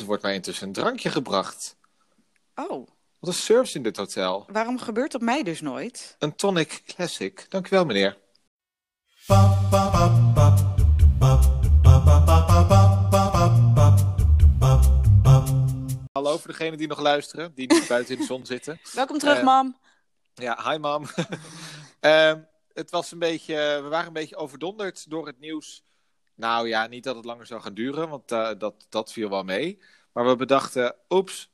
Er wordt mij intussen een drankje gebracht. Oh. Wat een service in dit hotel. Waarom gebeurt dat mij dus nooit? Een tonic classic. Dank u wel, meneer. Hallo voor degenen die nog luisteren, die niet buiten in de zon zitten. Welkom terug, mam. Ja, hi, mam. Het was een beetje, we waren een beetje overdonderd door het nieuws. Nou ja, niet dat het langer zou gaan duren, want dat viel wel mee. Maar we bedachten, oeps,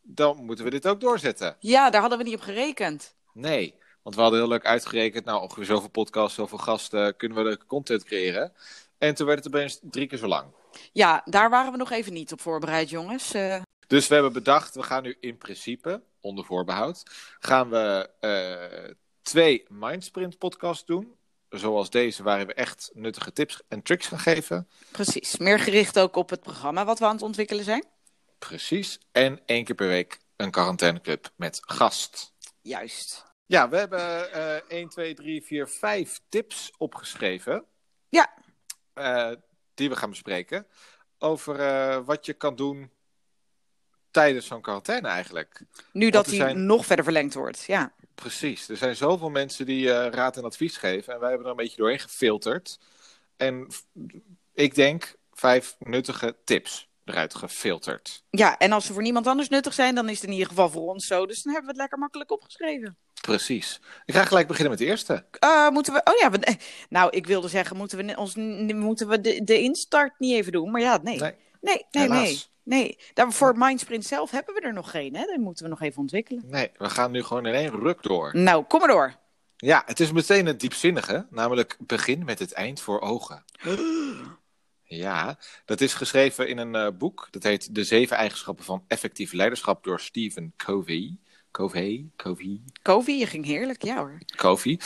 dan moeten we dit ook doorzetten. Ja, daar hadden we niet op gerekend. Nee, want we hadden heel leuk uitgerekend, nou ongeveer zoveel podcasts, zoveel gasten, kunnen we leuke content creëren. En toen werd het opeens 3 keer zo lang. Ja, daar waren we nog even niet op voorbereid, jongens. Dus we hebben bedacht, we gaan nu in principe, onder voorbehoud, gaan we 2 Mindsprint podcasts doen. Zoals deze, waarin we echt nuttige tips en tricks gaan geven. Precies, meer gericht ook op het programma wat we aan het ontwikkelen zijn. Precies, en 1 keer per week een quarantaineclub met gast. Juist. Ja, we hebben 1, 2, 3, 4, 5 tips opgeschreven. Ja. Die we gaan bespreken. Over wat je kan doen tijdens zo'n quarantaine eigenlijk. Nu dat die nog verder verlengd wordt, ja. Precies, er zijn zoveel mensen die raad en advies geven. En wij hebben er een beetje doorheen gefilterd. En ik denk 5 nuttige tips eruit gefilterd. Ja, en als ze voor niemand anders nuttig zijn, dan is het in ieder geval voor ons zo. Dus dan hebben we het lekker makkelijk opgeschreven. Precies. Ik ga gelijk beginnen met de eerste. Moeten we... Oh ja, nou, ik wilde zeggen, moeten we de instart niet even doen? Maar ja, nee. Nee. Voor Mindsprint zelf hebben we er nog geen, hè? Dat moeten we nog even ontwikkelen. Nee, we gaan nu gewoon in 1 ruk door. Nou, kom maar door. Ja, het is meteen het diepzinnige, namelijk begin met het eind voor ogen. Ja, dat is geschreven in een boek. Dat heet De 7 Eigenschappen van Effectief Leiderschap door Stephen Covey. Covey, je ging heerlijk, ja hoor. Covey.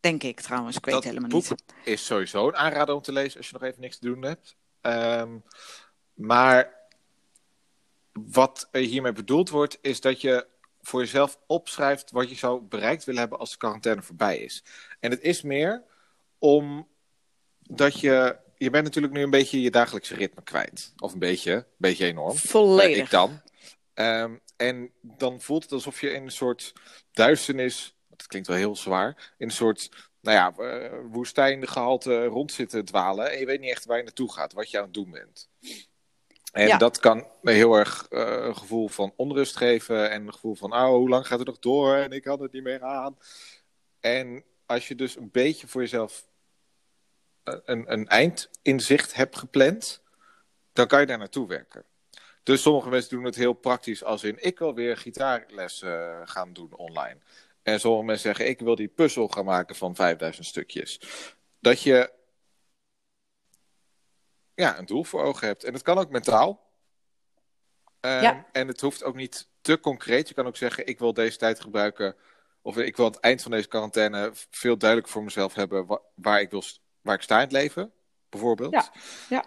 Denk ik trouwens, ik weet het helemaal niet. Dat boek is sowieso een aanrader om te lezen als je nog even niks te doen hebt. Maar wat hiermee bedoeld wordt, is dat je voor jezelf opschrijft wat je zou bereikt willen hebben als de quarantaine voorbij is. En het is meer omdat je bent natuurlijk nu een beetje je dagelijkse ritme kwijt. Of een beetje enorm. Volledig. Ik dan. En dan voelt het alsof je in een soort duisternis, dat klinkt wel heel zwaar, in een soort woestijngehalte rond zitten dwalen. En je weet niet echt waar je naartoe gaat, wat je aan het doen bent. En dat kan heel erg een gevoel van onrust geven. En een gevoel van, hoe lang gaat het nog door? En ik had het niet meer aan. En als je dus een beetje voor jezelf een eindinzicht hebt gepland, dan kan je daar naartoe werken. Dus sommige mensen doen het heel praktisch, als in, ik wil weer gitaarles gaan doen online. En sommige mensen zeggen, ik wil die puzzel gaan maken van 5000 stukjes. Dat je een doel voor ogen hebt. En dat kan ook mentaal. En het hoeft ook niet te concreet. Je kan ook zeggen, ik wil deze tijd gebruiken, of ik wil aan het eind van deze quarantaine veel duidelijker voor mezelf hebben waar ik sta in het leven, bijvoorbeeld. Ja.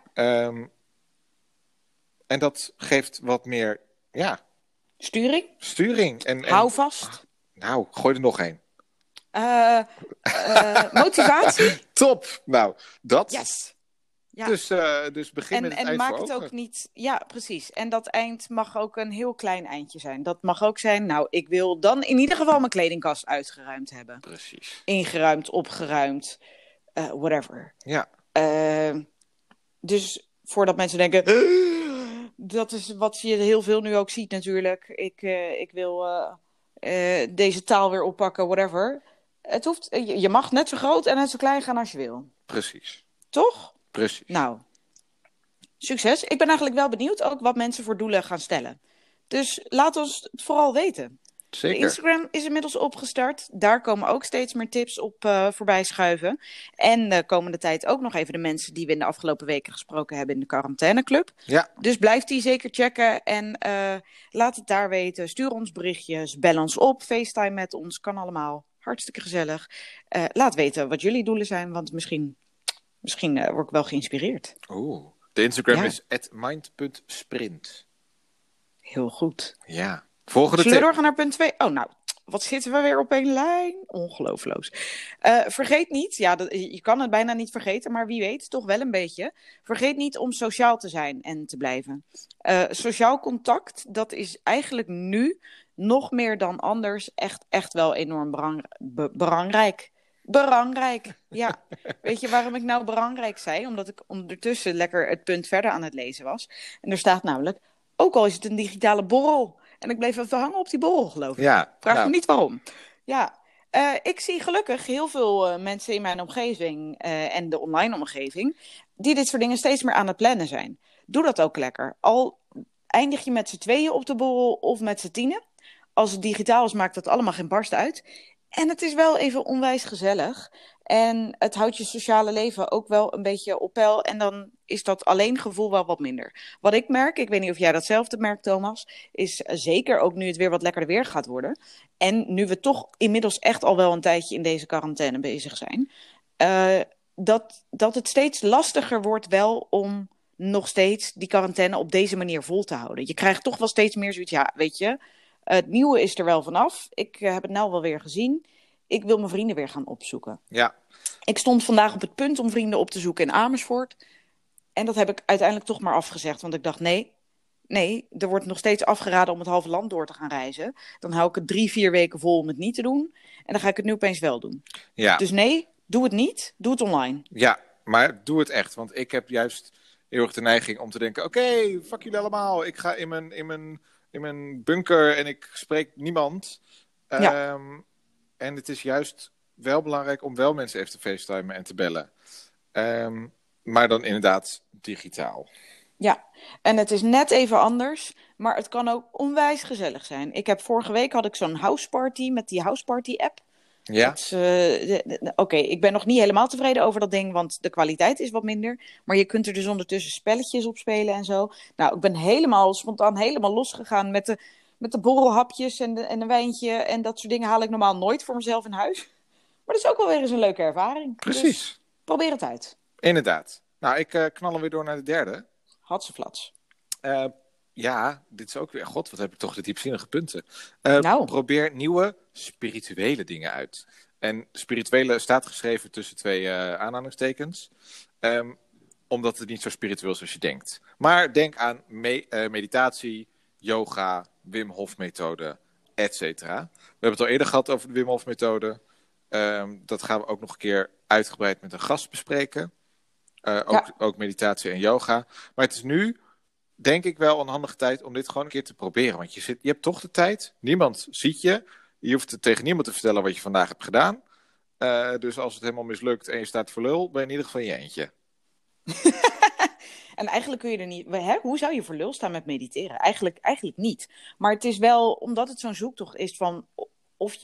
En dat geeft wat meer, Sturing. En hou vast. Nou, gooi er nog één. Motivatie. Top. Nou, dat. Yes. Ja. Dus begin met het eind voor ogen. En maak het ook niet. Ja, precies. En dat eind mag ook een heel klein eindje zijn. Dat mag ook zijn, nou, ik wil dan in ieder geval mijn kledingkast uitgeruimd hebben. Precies. Ingeruimd, opgeruimd, whatever. Ja. Dus voordat mensen denken, dat is wat je heel veel nu ook ziet natuurlijk. Ik wil deze taal weer oppakken, whatever. Het hoeft, je mag net zo groot en net zo klein gaan als je wil. Precies. Toch? Precies. Nou, succes. Ik ben eigenlijk wel benieuwd ook wat mensen voor doelen gaan stellen. Dus laat ons het vooral weten. Zeker. De Instagram is inmiddels opgestart. Daar komen ook steeds meer tips op voorbij schuiven. En de komende tijd ook nog even de mensen die we in de afgelopen weken gesproken hebben in de quarantaineclub. Ja. Dus blijf die zeker checken en laat het daar weten. Stuur ons berichtjes, bel ons op, FaceTime met ons, kan allemaal. Hartstikke gezellig. Laat weten wat jullie doelen zijn, want misschien word ik wel geïnspireerd. Oeh, de Instagram is @mind.sprint. Heel goed. Ja. Volgende tip. Zullen we doorgaan naar punt 2? Oh, nou, Wat zitten we weer op één lijn? Ongelooflijk. Vergeet niet, ja, je kan het bijna niet vergeten, maar wie weet, toch wel een beetje. Vergeet niet om sociaal te zijn en te blijven. Sociaal contact, dat is eigenlijk nu nog meer dan anders echt wel enorm belangrijk. Belangrijk, ja. Weet je waarom ik nou belangrijk zei? Omdat ik ondertussen lekker het punt verder aan het lezen was. En er staat namelijk, ook al is het een digitale borrel. En ik bleef even hangen op die borrel, geloof ik. Ja, vraag me niet waarom. Ja, ik zie gelukkig heel veel mensen in mijn omgeving en de online omgeving die dit soort dingen steeds meer aan het plannen zijn. Doe dat ook lekker. Al eindig je met z'n tweeën op de borrel of met z'n tienen. Als het digitaal is, maakt dat allemaal geen barst uit. En het is wel even onwijs gezellig. En het houdt je sociale leven ook wel een beetje op peil. En dan is dat alleen gevoel wel wat minder. Wat ik merk, ik weet niet of jij datzelfde merkt, Thomas, is zeker ook nu het weer wat lekkerder weer gaat worden. En nu we toch inmiddels echt al wel een tijdje in deze quarantaine bezig zijn. Dat het steeds lastiger wordt wel om nog steeds die quarantaine op deze manier vol te houden. Je krijgt toch wel steeds meer zoiets, ja, weet je, het nieuwe is er wel vanaf. Ik heb het nou wel weer gezien. Ik wil mijn vrienden weer gaan opzoeken. Ja. Ik stond vandaag op het punt om vrienden op te zoeken in Amersfoort. En dat heb ik uiteindelijk toch maar afgezegd. Want ik dacht, nee, er wordt nog steeds afgeraden om het halve land door te gaan reizen. Dan hou ik het 3-4 weken vol om het niet te doen. En dan ga ik het nu opeens wel doen. Ja. Dus nee, doe het niet. Doe het online. Ja, maar doe het echt. Want ik heb juist heel erg de neiging om te denken, oké, fuck jullie allemaal. Ik ga in mijn bunker en ik spreek niemand. Ja. En het is juist wel belangrijk om wel mensen even te facetimen en te bellen. Maar dan inderdaad digitaal. Ja, en het is net even anders, maar het kan ook onwijs gezellig zijn. Ik heb vorige week had ik zo'n houseparty met die houseparty app. Ja. Oké, ik ben nog niet helemaal tevreden over dat ding, want de kwaliteit is wat minder. Maar je kunt er dus ondertussen spelletjes op spelen en zo. Nou, ik ben spontaan helemaal losgegaan met de borrelhapjes en een wijntje en dat soort dingen haal ik normaal nooit voor mezelf in huis. Maar dat is ook wel weer eens een leuke ervaring. Precies. Dus probeer het uit. Inderdaad. Nou, ik knal hem weer door naar de derde. Hatseflats. Ja, dit is ook weer, god, wat heb ik toch de diepzinnige punten. Probeer nieuwe spirituele dingen uit. En spirituele staat geschreven tussen twee aanhalingstekens. Omdat het niet zo spiritueel is als je denkt. Maar denk aan meditatie, yoga, Wim Hof methode, et cetera. We hebben het al eerder gehad over de Wim Hof methode. Dat gaan we ook nog een keer uitgebreid met een gast bespreken. Ook meditatie en yoga. Maar het is nu, denk ik, wel een handige tijd om dit gewoon een keer te proberen. Want je hebt toch de tijd. Niemand ziet je. Je hoeft tegen niemand te vertellen wat je vandaag hebt gedaan. Dus als het helemaal mislukt en je staat voor lul, ben je in ieder geval in je eentje. En eigenlijk kun je er niet, hoe zou je voor lul staan met mediteren? Eigenlijk niet. Maar het is wel, omdat het zo'n zoektocht is van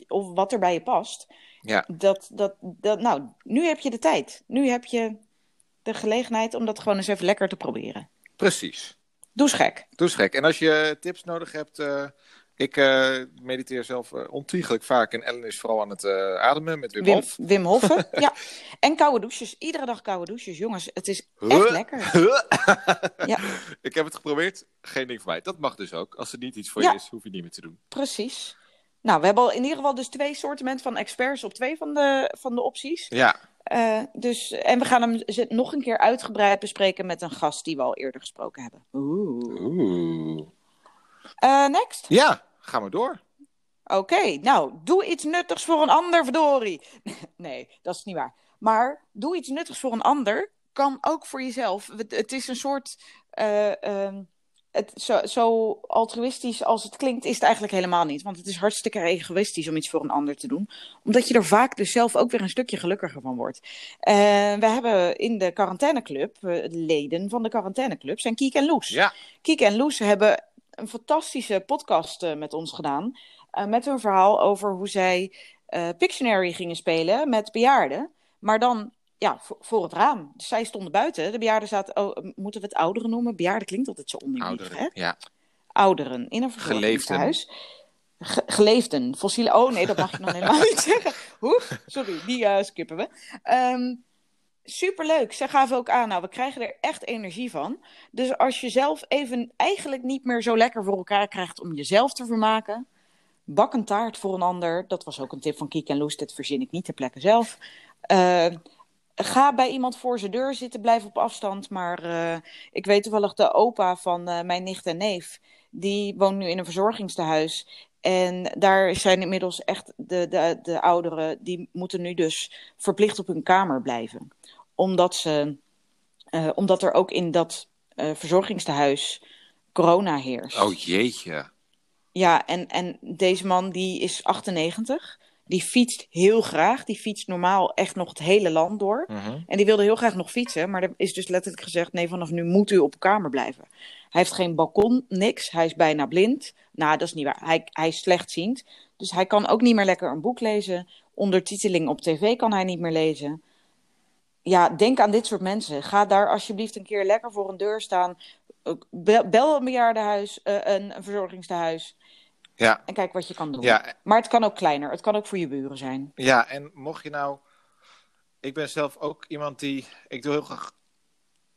of wat er bij je past. Ja. Nou, nu heb je de tijd. Nu heb je de gelegenheid om dat gewoon eens even lekker te proberen. Precies. Doe eens gek. En als je tips nodig hebt, ik mediteer zelf ontiegelijk vaak. En Ellen is vooral aan het ademen met Wim Hof. Wim Hof, ja. En koude douches. Iedere dag koude douches. Jongens, het is echt lekker. Ja. Ik heb het geprobeerd. Geen ding voor mij. Dat mag dus ook. Als er niet iets voor je is, hoef je niet meer te doen. Precies. Nou, we hebben al in ieder geval dus 2 soortementen van experts op 2 van de opties. Ja. En we gaan hem nog een keer uitgebreid bespreken met een gast die we al eerder gesproken hebben. Oeh. Next? Ja, gaan we door. Oké, nou, doe iets nuttigs voor een ander, verdorie. Nee, dat is niet waar. Maar doe iets nuttigs voor een ander kan ook voor jezelf. Het is een soort... Zo altruïstisch als het klinkt, is het eigenlijk helemaal niet. Want het is hartstikke egoïstisch om iets voor een ander te doen. Omdat je er vaak dus zelf ook weer een stukje gelukkiger van wordt. We hebben in de quarantaineclub, leden van de quarantaineclub, zijn Kiek en Loes. Ja. Kiek en Loes hebben een fantastische podcast met ons gedaan. Met hun verhaal over hoe zij Pictionary gingen spelen met bejaarden. Maar dan... ja, voor het raam. Dus zij stonden buiten. De bejaarden zaten... moeten we het ouderen noemen? Bejaarden klinkt altijd zo oneerbiedig, hè? Ja. Ouderen in een verzorgingshuis. Geleefden. Fossiele... Oh nee, dat mag je nog helemaal niet zeggen. Sorry, die skippen we. Superleuk. Zij gaven ook aan, nou, we krijgen er echt energie van. Dus als je zelf even eigenlijk niet meer zo lekker voor elkaar krijgt om jezelf te vermaken... Bak een taart voor een ander. Dat was ook een tip van Kiek en Loes. Dit verzin ik niet ter plekke zelf. Ga bij iemand voor zijn deur zitten. Blijf op afstand. Maar ik weet toevallig de opa van mijn nicht en neef. Die woont nu in een verzorgingstehuis. En daar zijn inmiddels echt de ouderen. Die moeten nu dus verplicht op hun kamer blijven. Omdat er ook in dat verzorgingstehuis corona heerst. Oh jeetje. Ja, en deze man die is 98. Die fietst heel graag. Die fietst normaal echt nog het hele land door. Mm-hmm. En die wilde heel graag nog fietsen. Maar er is dus letterlijk gezegd, nee, vanaf nu moet u op kamer blijven. Hij heeft geen balkon, niks. Hij is bijna blind. Nou, dat is niet waar. Hij is slechtziend. Dus hij kan ook niet meer lekker een boek lezen. Ondertiteling op tv kan hij niet meer lezen. Ja, denk aan dit soort mensen. Ga daar alsjeblieft een keer lekker voor een deur staan. Bel een bejaardenhuis, een verzorgingstehuis. Ja. En kijk wat je kan doen. Ja. Maar het kan ook kleiner. Het kan ook voor je buren zijn. Ja, en mocht je nou... Ik ben zelf ook iemand die... Ik doe heel graag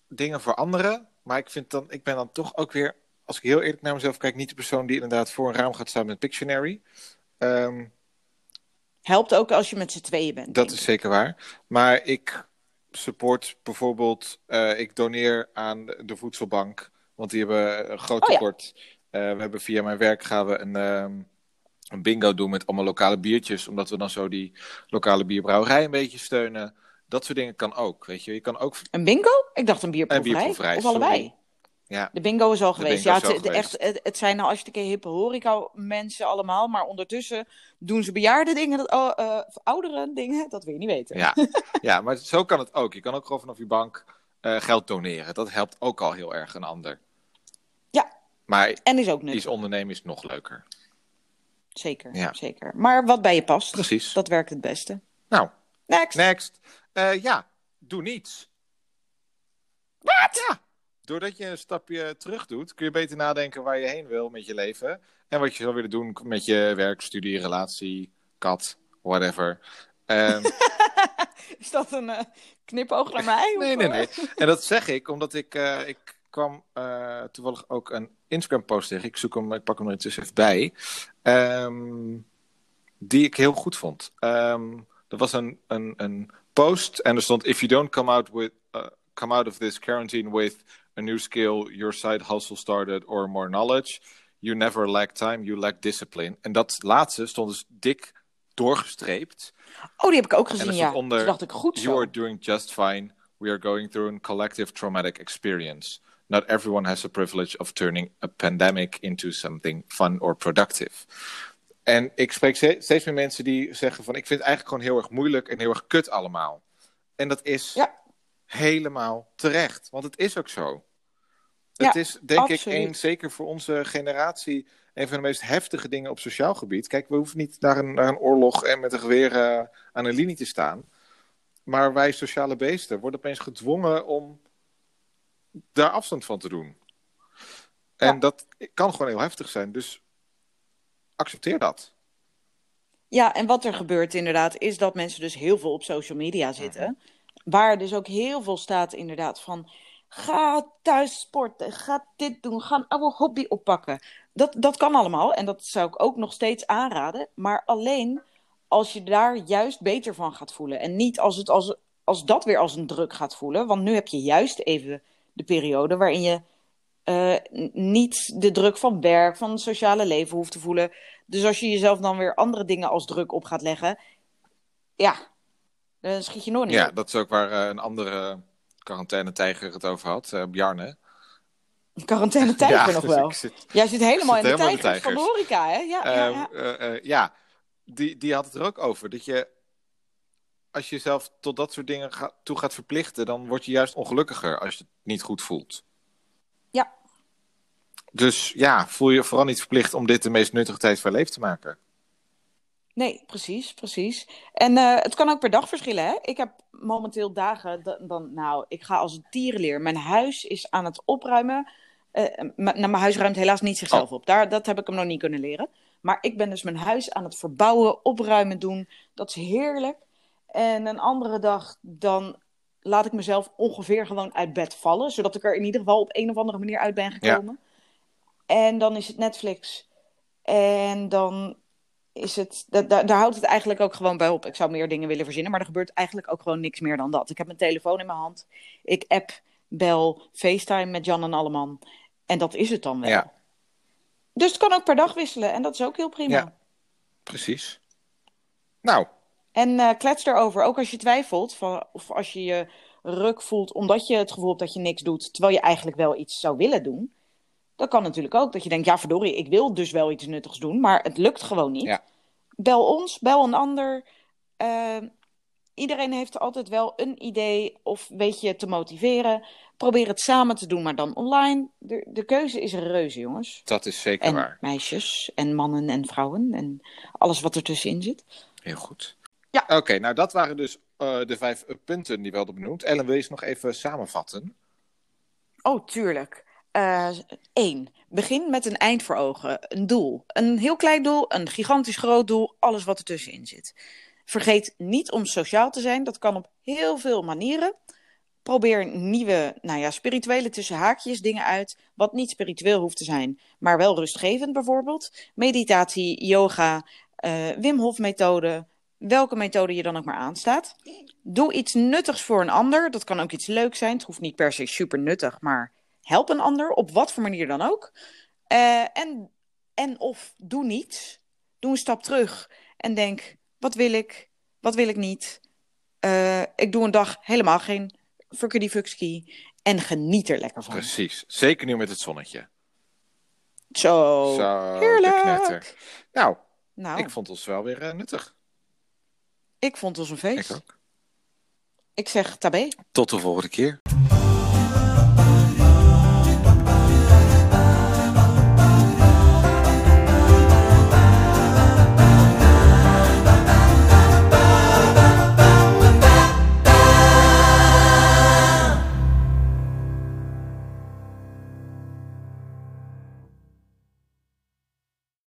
dingen voor anderen. Maar ik ben dan toch ook weer... Als ik heel eerlijk naar mezelf kijk... Niet de persoon die inderdaad voor een raam gaat staan met Pictionary. Helpt ook als je met z'n tweeën bent. Dat is zeker waar. Maar ik support bijvoorbeeld... ik doneer aan de Voedselbank. Want die hebben een groot tekort... Ja. We hebben via mijn werk gaan we een bingo doen met allemaal lokale biertjes. Omdat we dan zo die lokale bierbrouwerij een beetje steunen. Dat soort dingen kan ook, weet je. Je kan ook... Een bingo? Ik dacht een bierproeverij. Of allebei. Ja. De bingo is al geweest. Ja, het zijn nou hartstikke hippe horeca mensen allemaal. Maar ondertussen doen ze bejaarde dingen, ouderen dingen. Dat wil je niet weten. Ja. Ja, maar zo kan het ook. Je kan ook gewoon vanaf je bank geld doneren. Dat helpt ook al heel erg een ander. Maar en is ook nuttig. Iets ondernemen is nog leuker. Zeker, ja. Zeker. Maar wat bij je past, precies. Dat werkt het beste. Nou, next. Ja, doe niets. Wat? Ja. Doordat je een stapje terug doet, kun je beter nadenken waar je heen wil met je leven. En wat je zou willen doen met je werk, studie, relatie, kat, whatever. Is dat een knipoog naar mij? Nee. En dat zeg ik, omdat ik kwam toevallig ook een Instagram-post tegen. Ik pak hem er intussen even bij. Die ik heel goed vond. Dat was een post en er stond... If you don't come out of this quarantine with a new skill... your side hustle started or more knowledge... you never lack time, you lack discipline. En dat laatste stond dus dik doorgestreept. Oh, die heb ik ook gezien, ja. Onder, dus dacht ik, goed zo. You are doing just fine. We are going through a collective traumatic experience... Not everyone has the privilege of turning a pandemic into something fun or productive. En ik spreek steeds meer mensen die zeggen van... ik vind het eigenlijk gewoon heel erg moeilijk en heel erg kut allemaal. En dat is helemaal terecht. Want het is ook zo. Ja, het is denk absoluut. Ik zeker voor onze generatie... een van de meest heftige dingen op sociaal gebied. Kijk, we hoeven niet naar een oorlog en met een geweer aan een linie te staan. Maar wij sociale beesten worden opeens gedwongen om... daar afstand van te doen. En dat kan gewoon heel heftig zijn. Dus accepteer dat. Ja, en wat er gebeurt inderdaad... is dat mensen dus heel veel op social media zitten. Mm-hmm. Waar dus ook heel veel staat inderdaad van... ga thuis sporten, ga dit doen... ga een oude hobby oppakken. Dat kan allemaal en dat zou ik ook nog steeds aanraden. Maar alleen als je daar juist beter van gaat voelen. En niet als het als dat weer als een druk gaat voelen. Want nu heb je juist even... de periode waarin je niet de druk van werk, van het sociale leven hoeft te voelen. Dus als je jezelf dan weer andere dingen als druk op gaat leggen, dan schiet je nog niet. Ja, dat is ook waar een andere quarantaine-tijger het over had, Bjarne. Quarantaine-tijger ja, nog dus wel? Jij zit helemaal in de tijgers van de horeca, hè? Die had het er ook over, dat je als je jezelf tot dat soort dingen toe gaat verplichten... dan word je juist ongelukkiger als je het niet goed voelt. Ja. Dus ja, voel je vooral niet verplicht... om dit de meest nuttige tijd van je leven te maken. Nee, precies. En het kan ook per dag verschillen, hè? Ik heb momenteel dagen... ik ga als een tierenleer. Mijn huis is aan het opruimen. Mijn huis ruimt helaas niet zichzelf op. Dat heb ik hem nog niet kunnen leren. Maar ik ben dus mijn huis aan het verbouwen, opruimen doen. Dat is heerlijk. En een andere dag, dan laat ik mezelf ongeveer gewoon uit bed vallen. Zodat ik er in ieder geval op een of andere manier uit ben gekomen. Ja. En dan is het Netflix. En dan is het, daar houdt het eigenlijk ook gewoon bij op. Ik zou meer dingen willen verzinnen, maar er gebeurt eigenlijk ook gewoon niks meer dan dat. Ik heb mijn telefoon in mijn hand. Ik app, bel, FaceTime met Jan en Alleman. En dat is het dan wel. Ja. Dus het kan ook per dag wisselen. En dat is ook heel prima. Ja, precies. Nou. En klets erover. Ook als je twijfelt, of als je je ruk voelt omdat je het gevoel hebt dat je niks doet, terwijl je eigenlijk wel iets zou willen doen. Dat kan natuurlijk ook. Dat je denkt, ja verdorie, ik wil dus wel iets nuttigs doen, maar het lukt gewoon niet. Ja. Bel ons, bel een ander. Iedereen heeft altijd wel een idee of weet je te motiveren. Probeer het samen te doen, maar dan online. De keuze is reuze, jongens. Dat is zeker en waar. En meisjes en mannen en vrouwen en alles wat ertussenin zit. Heel goed. Ja. Oké, nou dat waren dus de 5 punten die we hadden benoemd. Ellen, wil je ze nog even samenvatten? Oh, tuurlijk. 1. Begin met een eind voor ogen. Een doel. Een heel klein doel, een gigantisch groot doel. Alles wat ertussenin zit. Vergeet niet om sociaal te zijn. Dat kan op heel veel manieren. Probeer nieuwe, spirituele tussenhaakjes, dingen uit. Wat niet spiritueel hoeft te zijn, maar wel rustgevend bijvoorbeeld. Meditatie, yoga, Wim Hof methode. Welke methode je dan ook maar aanstaat. Doe iets nuttigs voor een ander. Dat kan ook iets leuks zijn. Het hoeft niet per se super nuttig, maar help een ander. Op wat voor manier dan ook. Of doe niets. Doe een stap terug en denk, wat wil ik? Wat wil ik niet? Ik doe een dag helemaal geen fuckity-fuckski. En geniet er lekker van. Precies. Zeker nu met het zonnetje. Zo heerlijk. Nou, ik vond ons wel weer nuttig. Ik vond ons een feest. Ik ook. Ik zeg tabé. Tot de volgende keer.